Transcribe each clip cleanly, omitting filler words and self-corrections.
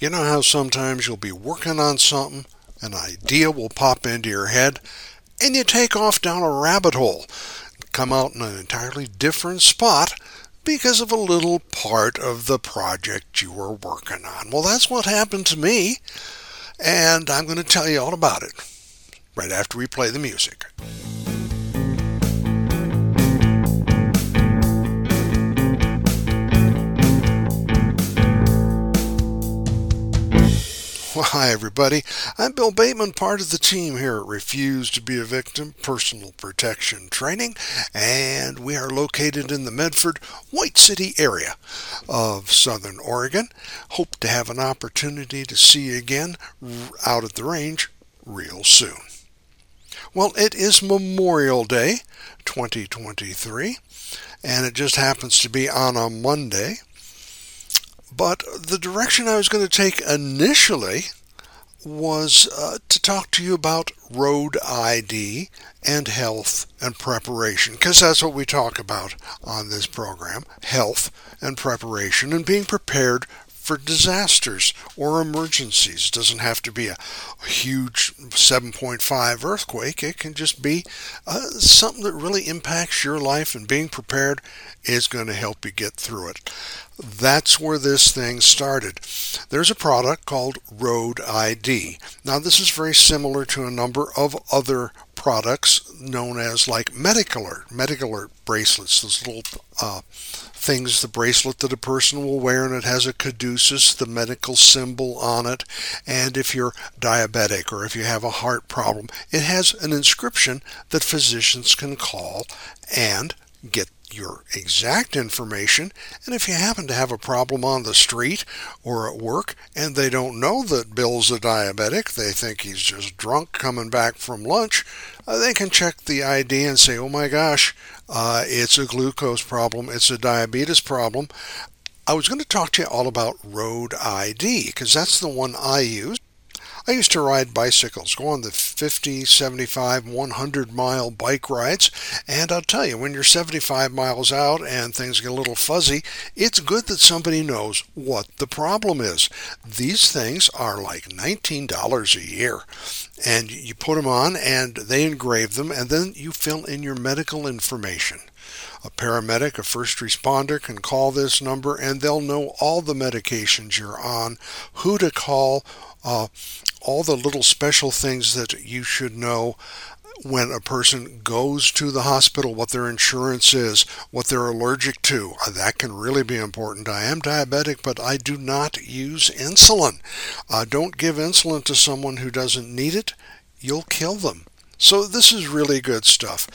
You know how sometimes you'll be working on something, an idea will pop into your head, and you take off down a rabbit hole, come out in an entirely different spot because of a little part of the project you were working on. Well, that's what happened to me, and I'm going to tell you all about it right after we play the music. Well, hi everybody, I'm Bill Bateman, part of the team here at Refuse to Be a Victim Personal Protection Training, and we are located in the Medford, White City area of Southern Oregon. Hope to have an opportunity to see you again out at the range real soon. Well, it is Memorial Day 2023, and it just happens to be on a Monday. But the direction I was going to take initially was to talk to you about Road ID and health and preparation, because that's what we talk about on this program, health and preparation and being prepared for disasters or emergencies. It doesn't have to be a huge 7.5 earthquake. It can just be something that really impacts your life, and being prepared is going to help you get through it. That's where this thing started. There's a product called Road ID. Now, this is very similar to a number of other products known as like Medic Alert bracelets, those little things, the bracelet that a person will wear, and it has a caduceus, the medical symbol on it, and if you're diabetic or if you have a heart problem, it has an inscription that physicians can call and get your exact information. And if you happen to have a problem on the street or at work and they don't know that Bill's a diabetic, they think he's just drunk coming back from lunch, they can check the ID and say, oh my gosh, it's a glucose problem, it's a diabetes problem. I was going to talk to you all about Road ID because that's the one I use. I used to ride bicycles, go on the 50, 75, 100-mile bike rides, and I'll tell you, when you're 75 miles out and things get a little fuzzy, it's good that somebody knows what the problem is. These things are like $19 a year, and you put them on, and they engrave them, and then you fill in your medical information. A paramedic, a first responder can call this number, and they'll know all the medications you're on, who to call, all the little special things that you should know when a person goes to the hospital, what their insurance is, what they're allergic to. That can really be important. I am diabetic, but I do not use insulin. Don't give insulin to someone who doesn't need it. You'll kill them. So this is really good stuff.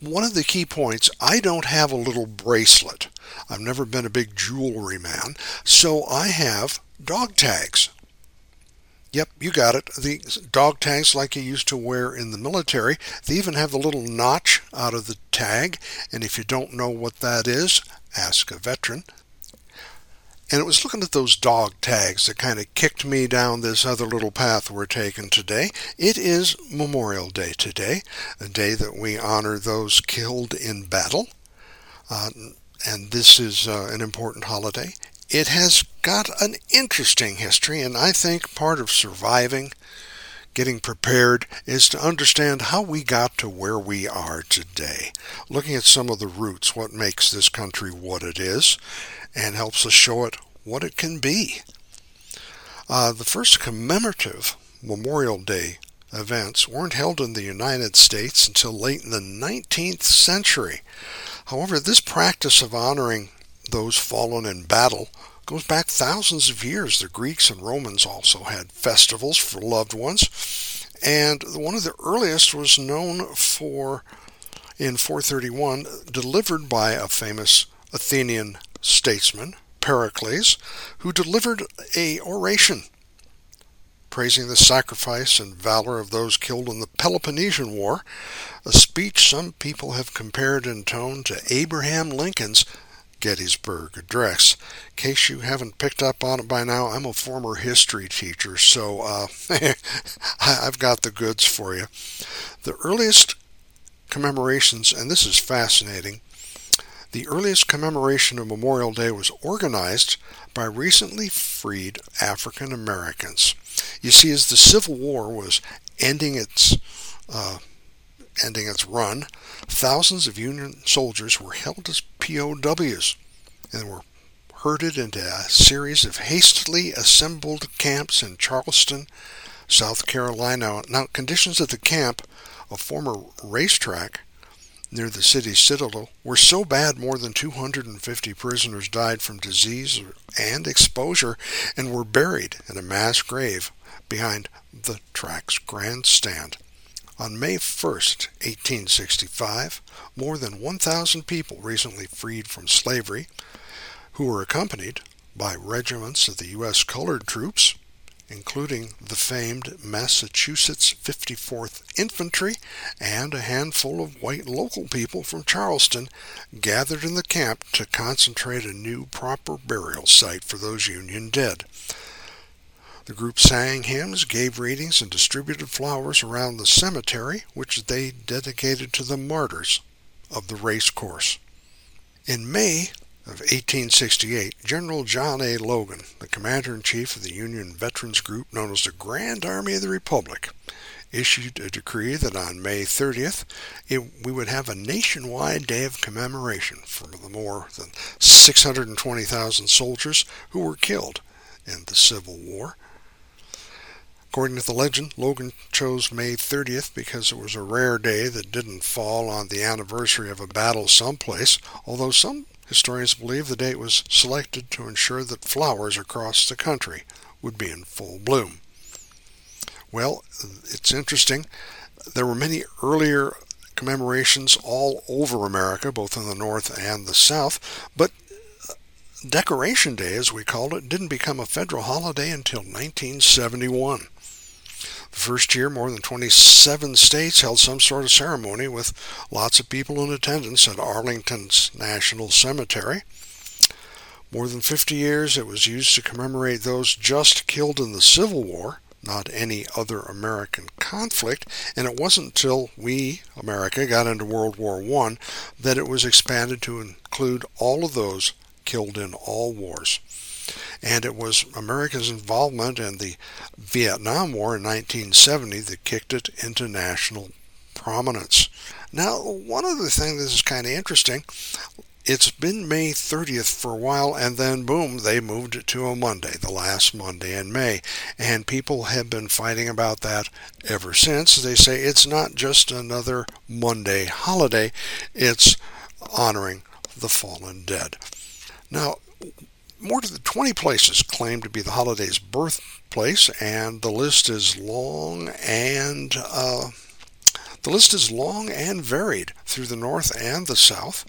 One of the key points, I don't have a little bracelet. I've never been a big jewelry man, so I have dog tags. Yep, you got it. The dog tags like you used to wear in the military. They even have the little notch out of the tag. And if you don't know what that is, ask a veteran. And it was looking at those dog tags that kind of kicked me down this other little path we're taking today. It is Memorial Day today, a day that we honor those killed in battle. And this is an important holiday. It has got an interesting history, and I think part of surviving, getting prepared, is to understand how we got to where we are today. Looking at some of the roots, what makes this country what it is, and helps us show it what it can be. The first commemorative Memorial Day events weren't held in the United States until late in the 19th century. However, this practice of honoring those fallen in battle goes back thousands of years. The Greeks and Romans also had festivals for loved ones, and one of the earliest was known for in 431, delivered by a famous Athenian statesman, Pericles, who delivered an oration praising the sacrifice and valor of those killed in the Peloponnesian War, a speech some people have compared in tone to Abraham Lincoln's Gettysburg Address. In case you haven't picked up on it by now, I'm a former history teacher, so I've got the goods for you. The earliest commemorations, and this is fascinating, The earliest commemoration of Memorial Day was organized by recently freed African Americans. You see, as the Civil War was ending its run, thousands of Union soldiers were held as POWs and were herded into a series of hastily assembled camps in Charleston, South Carolina. Now, conditions at the camp, a former racetrack near the city's Citadel, were so bad more than 250 prisoners died from disease and exposure and were buried in a mass grave behind the track's grandstand. On May 1st, 1865, more than 1,000 people recently freed from slavery, who were accompanied by regiments of the U.S. colored troops, including the famed Massachusetts 54th Infantry and a handful of white local people from Charleston, gathered in the camp to concentrate a new proper burial site for those Union dead. The group sang hymns, gave readings, and distributed flowers around the cemetery, which they dedicated to the martyrs of the race course. In May of 1868, General John A. Logan, the commander-in-chief of the Union Veterans Group known as the Grand Army of the Republic, issued a decree that on May 30th, we would have a nationwide day of commemoration for the more than 620,000 soldiers who were killed in the Civil War. According to the legend, Logan chose May 30th because it was a rare day that didn't fall on the anniversary of a battle someplace, although some historians believe the date was selected to ensure that flowers across the country would be in full bloom. Well, it's interesting. There were many earlier commemorations all over America, both in the North and the South, but Decoration Day, as we called it, didn't become a federal holiday until 1971. The first year, more than 27 states held some sort of ceremony with lots of people in attendance at Arlington's National Cemetery. More than 50 years, it was used to commemorate those just killed in the Civil War, not any other American conflict, and it wasn't until we, America, got into World War I that it was expanded to include all of those killed in all wars. And it was America's involvement in the Vietnam War in 1970 that kicked it into national prominence. Now, one other thing that is kind of interesting, it's been May 30th for a while, and then, boom, they moved it to a Monday, the last Monday in May. And people have been fighting about that ever since. They say it's not just another Monday holiday, it's honoring the fallen dead. Now, more than 20 places claim to be the holiday's birthplace, and the list is long and varied through the North and the South.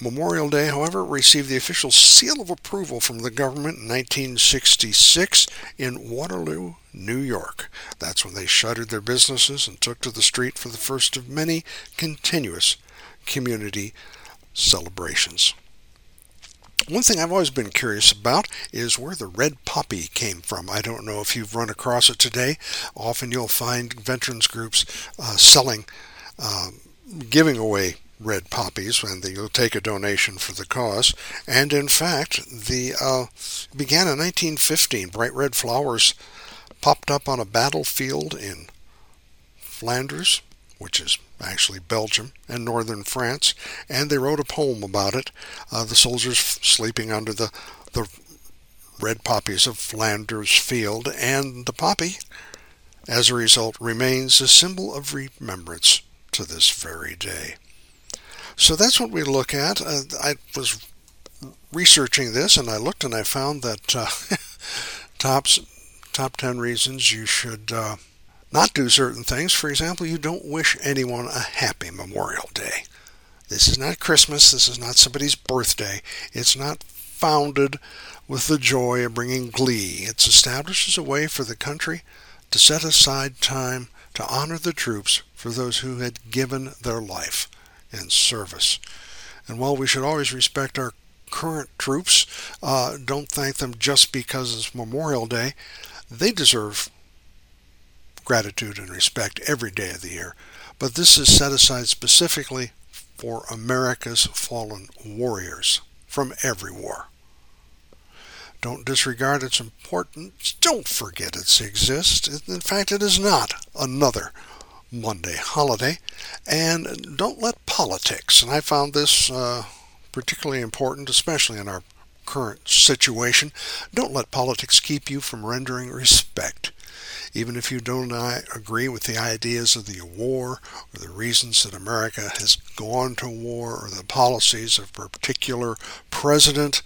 Memorial Day, however, received the official seal of approval from the government in 1966 in Waterloo, New York. That's when they shuttered their businesses and took to the street for the first of many continuous community celebrations. One thing I've always been curious about is where the red poppy came from. I don't know if you've run across it today. Often you'll find veterans groups giving away red poppies, and you'll take a donation for the cause. And in fact, began in 1915. Bright red flowers popped up on a battlefield in Flanders, which is actually Belgium and northern France, and they wrote a poem about it, the soldiers sleeping under the red poppies of Flanders Field, and the poppy, as a result, remains a symbol of remembrance to this very day. So that's what we look at. I was researching this, and I looked and I found that top 10 reasons you should not do certain things. For example, you don't wish anyone a happy Memorial Day. This is not Christmas. This is not somebody's birthday. It's not founded with the joy of bringing glee. It's established as a way for the country to set aside time to honor the troops for those who had given their life in service. And while we should always respect our current troops, don't thank them just because it's Memorial Day. They deserve gratitude and respect every day of the year, but this is set aside specifically for America's fallen warriors from every war. Don't disregard its importance. Don't forget it exists. In fact, it is not another Monday holiday. And don't let politics, and I found this particularly important, especially in our current situation, don't let politics keep you from rendering respect. Even if you don't agree with the ideas of the war, or the reasons that America has gone to war, or the policies of a particular president,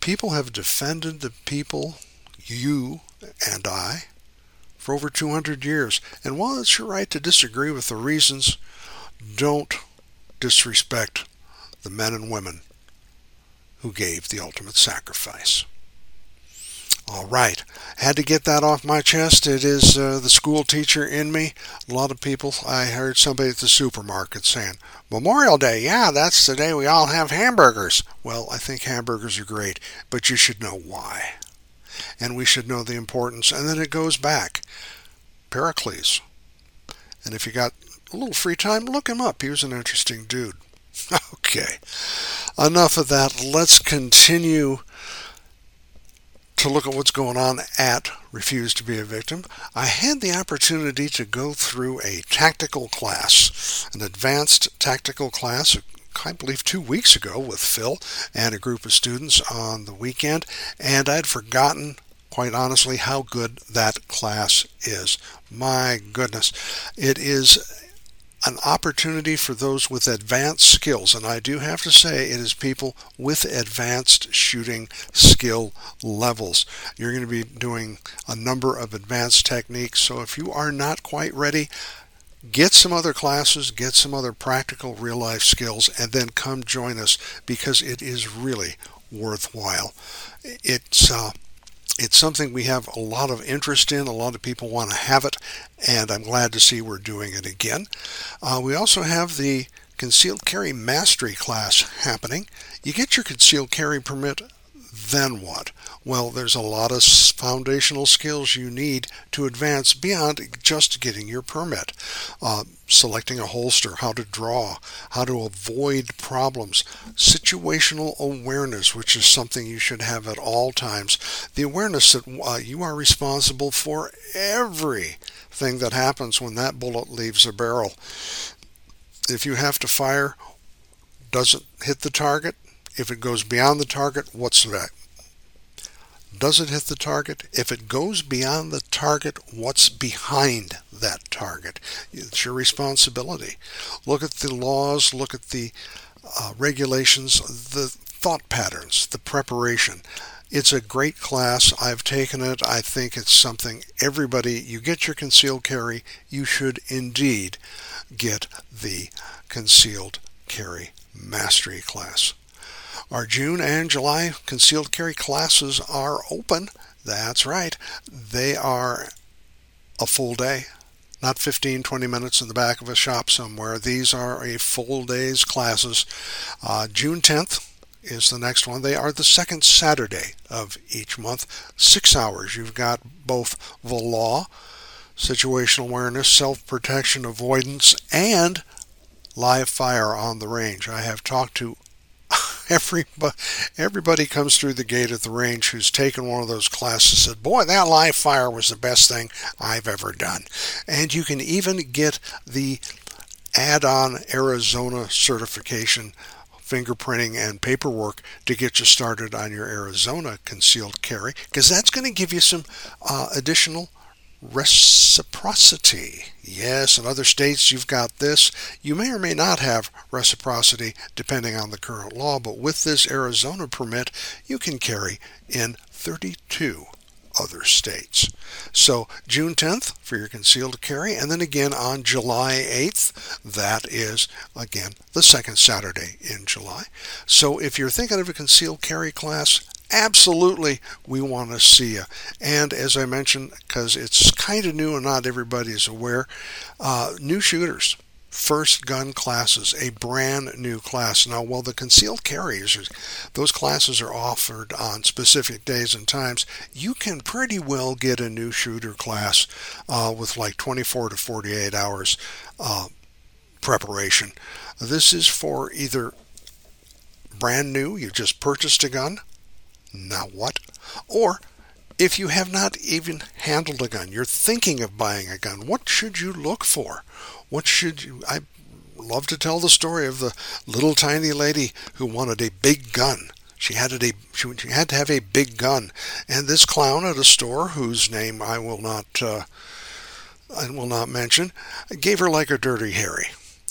people have defended the people, you and I, for over 200 years. And while it's your right to disagree with the reasons, don't disrespect the men and women who gave the ultimate sacrifice. All right, had to get that off my chest. It is the school teacher in me. A lot of people, I heard somebody at the supermarket saying, Memorial Day, yeah, that's the day we all have hamburgers. Well, I think hamburgers are great, but you should know why. And we should know the importance. And then it goes back. Pericles. And if you got a little free time, look him up. He was an interesting dude. Okay, enough of that. Let's continue to look at what's going on at Refuse to Be a Victim. I had the opportunity to go through a tactical class, an advanced tactical class, I believe 2 weeks ago with Phil and a group of students on the weekend, and I'd forgotten, quite honestly, how good that class is. My goodness, it is an opportunity for those with advanced skills, and I do have to say it is people with advanced shooting skill levels. You're going to be doing a number of advanced techniques, so if you are not quite ready, get some other classes, get some other practical real-life skills, and then come join us because it is really worthwhile. It's something we have a lot of interest in. A lot of people want to have it, and I'm glad to see we're doing it again. We also have the Concealed Carry Mastery class happening. You get your Concealed Carry permit, then what? Well, there's a lot of foundational skills you need to advance beyond just getting your permit. Selecting a holster, how to draw, how to avoid problems, situational awareness, which is something you should have at all times. The awareness that you are responsible for everything that happens when that bullet leaves a barrel. If you have to fire, does it hit the target? If it goes beyond the target, what's that? Does it hit the target? If it goes beyond the target, what's behind that target? It's your responsibility. Look at the laws, look at the regulations, the thought patterns, the preparation. It's a great class. I've taken it. I think it's something everybody, you get your concealed carry, you should indeed get the Concealed Carry Mastery class. Our June and July concealed carry classes are open. That's right. They are a full day, not 15, 20 minutes in the back of a shop somewhere. These are a full day's classes. June 10th is the next one. They are the second Saturday of each month. 6 hours. You've got both the law, situational awareness, self-protection avoidance, and live fire on the range. I have talked to everybody comes through the gate at the range who's taken one of those classes and said, boy, that live fire was the best thing I've ever done. And you can even get the add-on Arizona certification, fingerprinting, and paperwork to get you started on your Arizona concealed carry, because that's going to give you some additional reciprocity. Yes, in other states you've got this. You may or may not have reciprocity depending on the current law, but with this Arizona permit, you can carry in 32 other states. So June 10th for your concealed carry, and then again on July 8th, that is again the second Saturday in July. So if you're thinking of a concealed carry class, absolutely, we want to see you. And as I mentioned, because it's kind of new and not everybody is aware, new shooters, first gun classes, a brand new class. Now, while the concealed carriers, those classes are offered on specific days and times, you can pretty well get a new shooter class with like 24 to 48 hours preparation. This is for either brand new, you just purchased a gun, now what? Or if you have not even handled a gun, you're thinking of buying a gun, what should you look for? What should you... I love to tell the story of the little tiny lady who wanted a big gun. She had to have a big gun. And this clown at a store, whose name I will not mention, gave her like a Dirty Harry.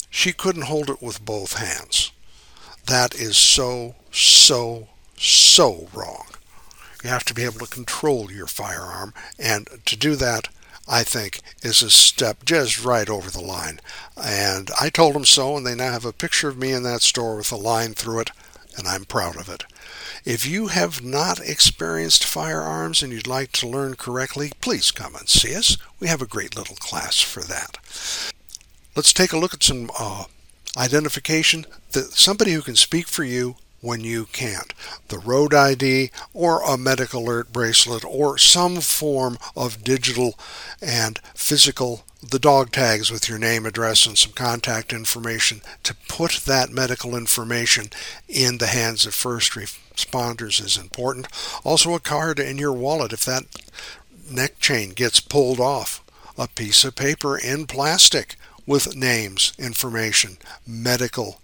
She couldn't hold it with both hands. That is so, so, so wrong. You have to be able to control your firearm, and to do that, I think, is a step just right over the line. And I told them so, and they now have a picture of me in that store with a line through it, and I'm proud of it. If you have not experienced firearms and you'd like to learn correctly, please come and see us. We have a great little class for that. Let's take a look at some identification. Somebody who can speak for you when you can't. The Road ID or a Medic Alert bracelet or some form of digital and physical, the dog tags with your name, address, and some contact information to put that medical information in the hands of first responders is important. Also a card in your wallet if that neck chain gets pulled off. A piece of paper in plastic with names, information, medical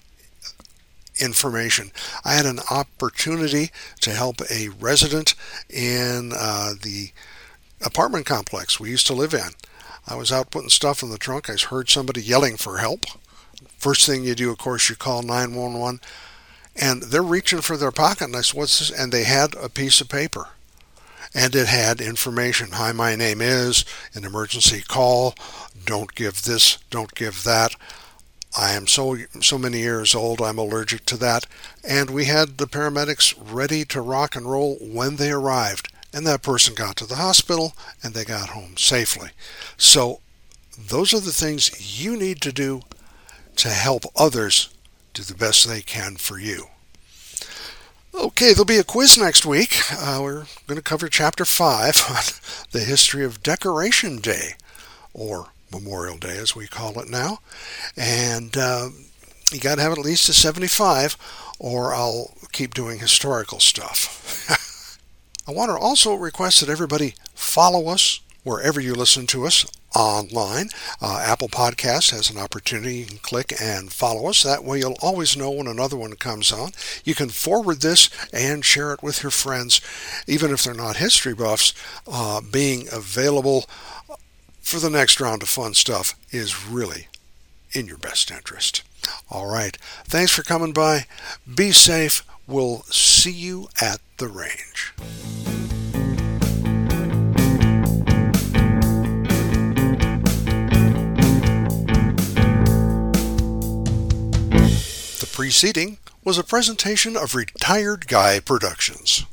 information. I had an opportunity to help a resident in the apartment complex we used to live in. I was out putting stuff in the trunk. I heard somebody yelling for help. First thing you do, of course, you call 911, and they're reaching for their pocket, and I said, "What's this?" And they had a piece of paper, and it had information. Hi, my name is, an emergency call, don't give this, don't give that. I am so many years old, I'm allergic to that. And we had the paramedics ready to rock and roll when they arrived. And that person got to the hospital, and they got home safely. So those are the things you need to do to help others do the best they can for you. Okay, there'll be a quiz next week. We're going to cover Chapter 5 on the history of Decoration Day, or Memorial Day, as we call it now. And you got to have at least a 75, or I'll keep doing historical stuff. I want to also request that everybody follow us wherever you listen to us online. Apple Podcast has an opportunity. You can click and follow us. That way you'll always know when another one comes on. You can forward this and share it with your friends, even if they're not history buffs. Being available for the next round of fun stuff is really in your best interest. All right. Thanks for coming by. Be safe. We'll see you at the range. The preceding was a presentation of Retired Guy Productions.